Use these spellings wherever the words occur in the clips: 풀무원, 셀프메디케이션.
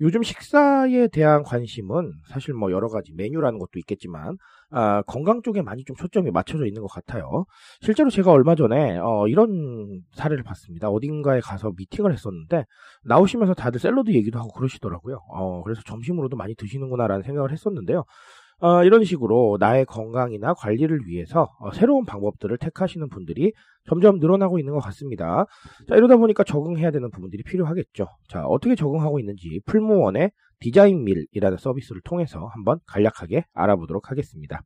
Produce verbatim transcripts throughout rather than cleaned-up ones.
요즘 식사에 대한 관심은 사실 뭐 여러 가지 메뉴라는 것도 있겠지만 아, 건강 쪽에 많이 좀 초점이 맞춰져 있는 것 같아요. 실제로 제가 얼마 전에 어, 이런 사례를 봤습니다. 어딘가에 가서 미팅을 했었는데 나오시면서 다들 샐러드 얘기도 하고 그러시더라고요. 어, 그래서 점심으로도 많이 드시는구나라는 생각을 했었는데요. 어, 이런 식으로 나의 건강이나 관리를 위해서 어, 새로운 방법들을 택하시는 분들이 점점 늘어나고 있는 것 같습니다. 자, 이러다 보니까 적응해야 되는 부분들이 필요하겠죠. 자, 어떻게 적응하고 있는지 풀무원의 디자인밀이라는 서비스를 통해서 한번 간략하게 알아보도록 하겠습니다.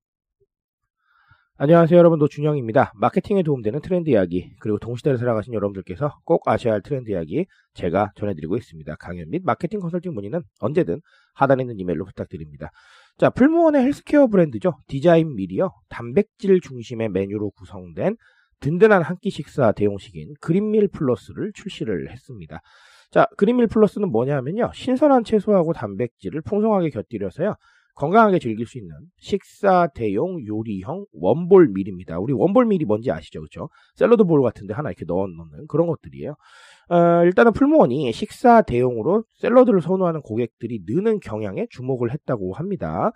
안녕하세요 여러분, 노준영입니다. 마케팅에 도움되는 트렌드 이야기, 그리고 동시대를 살아가신 여러분들께서 꼭 아셔야 할 트렌드 이야기 제가 전해드리고 있습니다. 강연 및 마케팅 컨설팅 문의는 언제든 하단에 있는 이메일로 부탁드립니다. 자, 풀무원의 헬스케어 브랜드죠. 디자인밀이요. 단백질 중심의 메뉴로 구성된 든든한 한 끼 식사 대용식인 그린밀 플러스를 출시를 했습니다. 자, 그린밀 플러스는 뭐냐면요. 신선한 채소하고 단백질을 풍성하게 곁들여서요. 건강하게 즐길 수 있는 식사 대용 요리형 원볼 밀입니다. 우리 원볼 밀이 뭔지 아시죠? 그렇죠? 샐러드 볼 같은데 하나 이렇게 넣어놓는 그런 것들이에요. 어, 일단은 풀무원이 식사 대용으로 샐러드를 선호하는 고객들이 느는 경향에 주목을 했다고 합니다.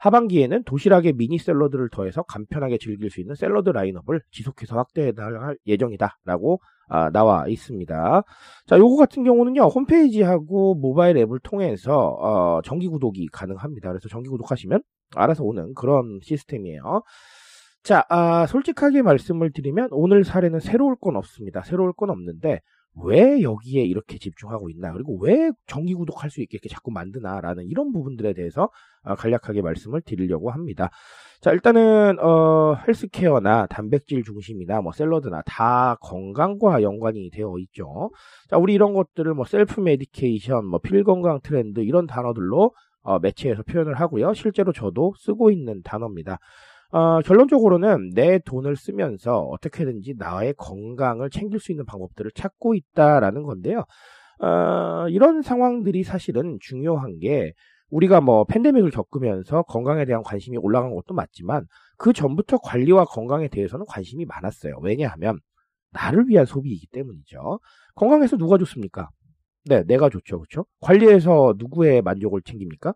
하반기에는 도시락에 미니 샐러드를 더해서 간편하게 즐길 수 있는 샐러드 라인업을 지속해서 확대해 나갈 예정이다라고 아, 나와 있습니다. 자, 요거 같은 경우는요, 홈페이지하고 모바일 앱을 통해서 어, 정기 구독이 가능합니다. 그래서 정기 구독하시면 알아서 오는 그런 시스템이에요. 자, 아, 솔직하게 말씀을 드리면 오늘 사례는 새로울 건 없습니다. 새로울 건 없는데 왜 여기에 이렇게 집중하고 있나, 그리고 왜 정기 구독할 수 있게 이렇게 자꾸 만드나 라는 이런 부분들에 대해서 간략하게 말씀을 드리려고 합니다. 자, 일단은 어, 헬스케어나 단백질 중심이나 뭐 샐러드나 다 건강과 연관이 되어 있죠. 자, 우리 이런 것들을 뭐 셀프메디케이션, 뭐 필건강 트렌드 이런 단어들로 어, 매체에서 표현을 하고요. 실제로 저도 쓰고 있는 단어입니다. 어, 결론적으로는 내 돈을 쓰면서 어떻게든지 나의 건강을 챙길 수 있는 방법들을 찾고 있다라는 건데요. 어, 이런 상황들이 사실은 중요한 게 우리가 뭐 팬데믹을 겪으면서 건강에 대한 관심이 올라간 것도 맞지만 그 전부터 관리와 건강에 대해서는 관심이 많았어요. 왜냐하면 나를 위한 소비이기 때문이죠. 건강해서 누가 좋습니까? 네, 내가 좋죠. 그렇죠? 관리해서 누구의 만족을 챙깁니까?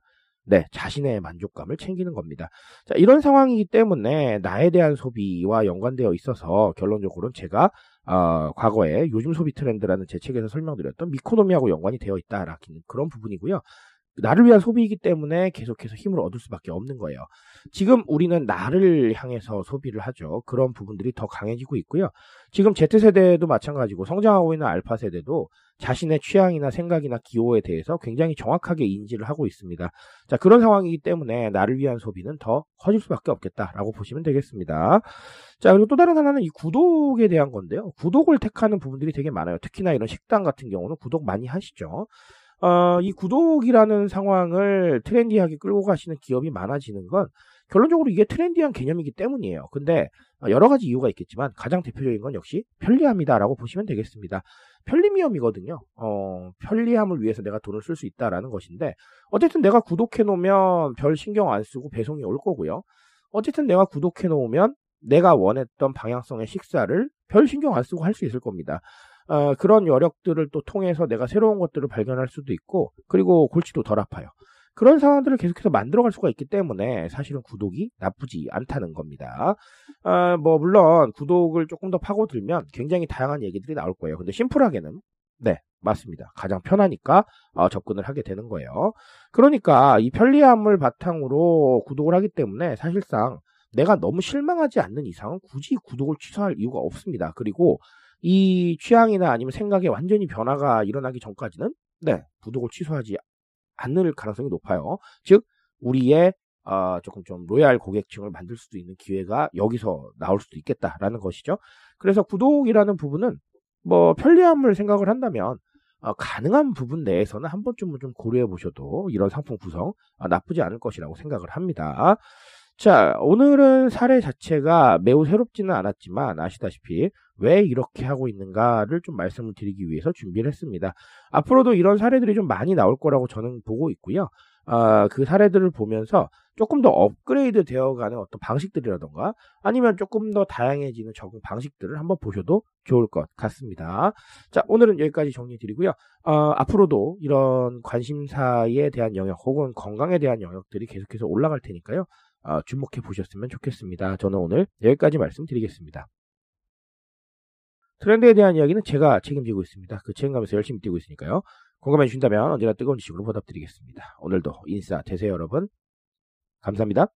네, 자신의 만족감을 챙기는 겁니다. 자, 이런 상황이기 때문에 나에 대한 소비와 연관되어 있어서 결론적으로는 제가 어, 과거에 요즘 소비 트렌드라는 제 책에서 설명드렸던 미코노미하고 연관이 되어 있다라는 그런 부분이고요. 나를 위한 소비이기 때문에 계속해서 힘을 얻을 수밖에 없는 거예요. 지금 우리는 나를 향해서 소비를 하죠. 그런 부분들이 더 강해지고 있고요. 지금 Z세대도 마찬가지고 성장하고 있는 알파세대도 자신의 취향이나 생각이나 기호에 대해서 굉장히 정확하게 인지를 하고 있습니다. 자, 그런 상황이기 때문에 나를 위한 소비는 더 커질 수밖에 없겠다라고 보시면 되겠습니다. 자, 그리고 또 다른 하나는 이 구독에 대한 건데요. 구독을 택하는 부분들이 되게 많아요. 특히나 이런 식당 같은 경우는 구독 많이 하시죠. 어, 이 구독이라는 상황을 트렌디하게 끌고 가시는 기업이 많아지는 건 결론적으로 이게 트렌디한 개념이기 때문이에요. 근데 여러 가지 이유가 있겠지만 가장 대표적인 건 역시 편리함이다라고 보시면 되겠습니다. 편리미엄이거든요. 어, 편리함을 위해서 내가 돈을 쓸 수 있다라는 것인데 어쨌든 내가 구독해 놓으면 별 신경 안 쓰고 배송이 올 거고요. 어쨌든 내가 구독해 놓으면 내가 원했던 방향성의 식사를 별 신경 안 쓰고 할 수 있을 겁니다. 어, 그런 여력들을 또 통해서 내가 새로운 것들을 발견할 수도 있고, 그리고 골치도 덜 아파요. 그런 상황들을 계속해서 만들어갈 수가 있기 때문에 사실은 구독이 나쁘지 않다는 겁니다. 어, 뭐 물론 구독을 조금 더 파고들면 굉장히 다양한 얘기들이 나올 거예요. 근데 심플하게는 네, 맞습니다. 가장 편하니까 어, 접근을 하게 되는 거예요. 그러니까 이 편리함을 바탕으로 구독을 하기 때문에 사실상 내가 너무 실망하지 않는 이상은 굳이 구독을 취소할 이유가 없습니다. 그리고 이 취향이나 아니면 생각에 완전히 변화가 일어나기 전까지는 네, 구독을 취소하지 않을 가능성이 높아요. 즉 우리의 어, 조금 좀 로얄 고객층을 만들 수도 있는 기회가 여기서 나올 수도 있겠다라는 것이죠. 그래서 구독이라는 부분은 뭐 편리함을 생각을 한다면 어, 가능한 부분 내에서는 한 번쯤은 좀 고려해 보셔도 이런 상품 구성 어, 나쁘지 않을 것이라고 생각을 합니다. 자, 오늘은 사례 자체가 매우 새롭지는 않았지만 아시다시피 왜 이렇게 하고 있는가를 좀 말씀을 드리기 위해서 준비를 했습니다. 앞으로도 이런 사례들이 좀 많이 나올 거라고 저는 보고 있고요. 아, 그 사례들을 보면서 조금 더 업그레이드 되어가는 어떤 방식들이라던가 아니면 조금 더 다양해지는 적응 방식들을 한번 보셔도 좋을 것 같습니다. 자, 오늘은 여기까지 정리드리고요. 어, 앞으로도 이런 관심사에 대한 영역 혹은 건강에 대한 영역들이 계속해서 올라갈 테니까요. 어, 주목해 보셨으면 좋겠습니다. 저는 오늘 여기까지 말씀드리겠습니다. 트렌드에 대한 이야기는 제가 책임지고 있습니다. 그 책임감에서 열심히 뛰고 있으니까요. 공감해 주신다면 언제나 뜨거운 지식으로 보답드리겠습니다. 오늘도 인싸 되세요, 여러분. 감사합니다.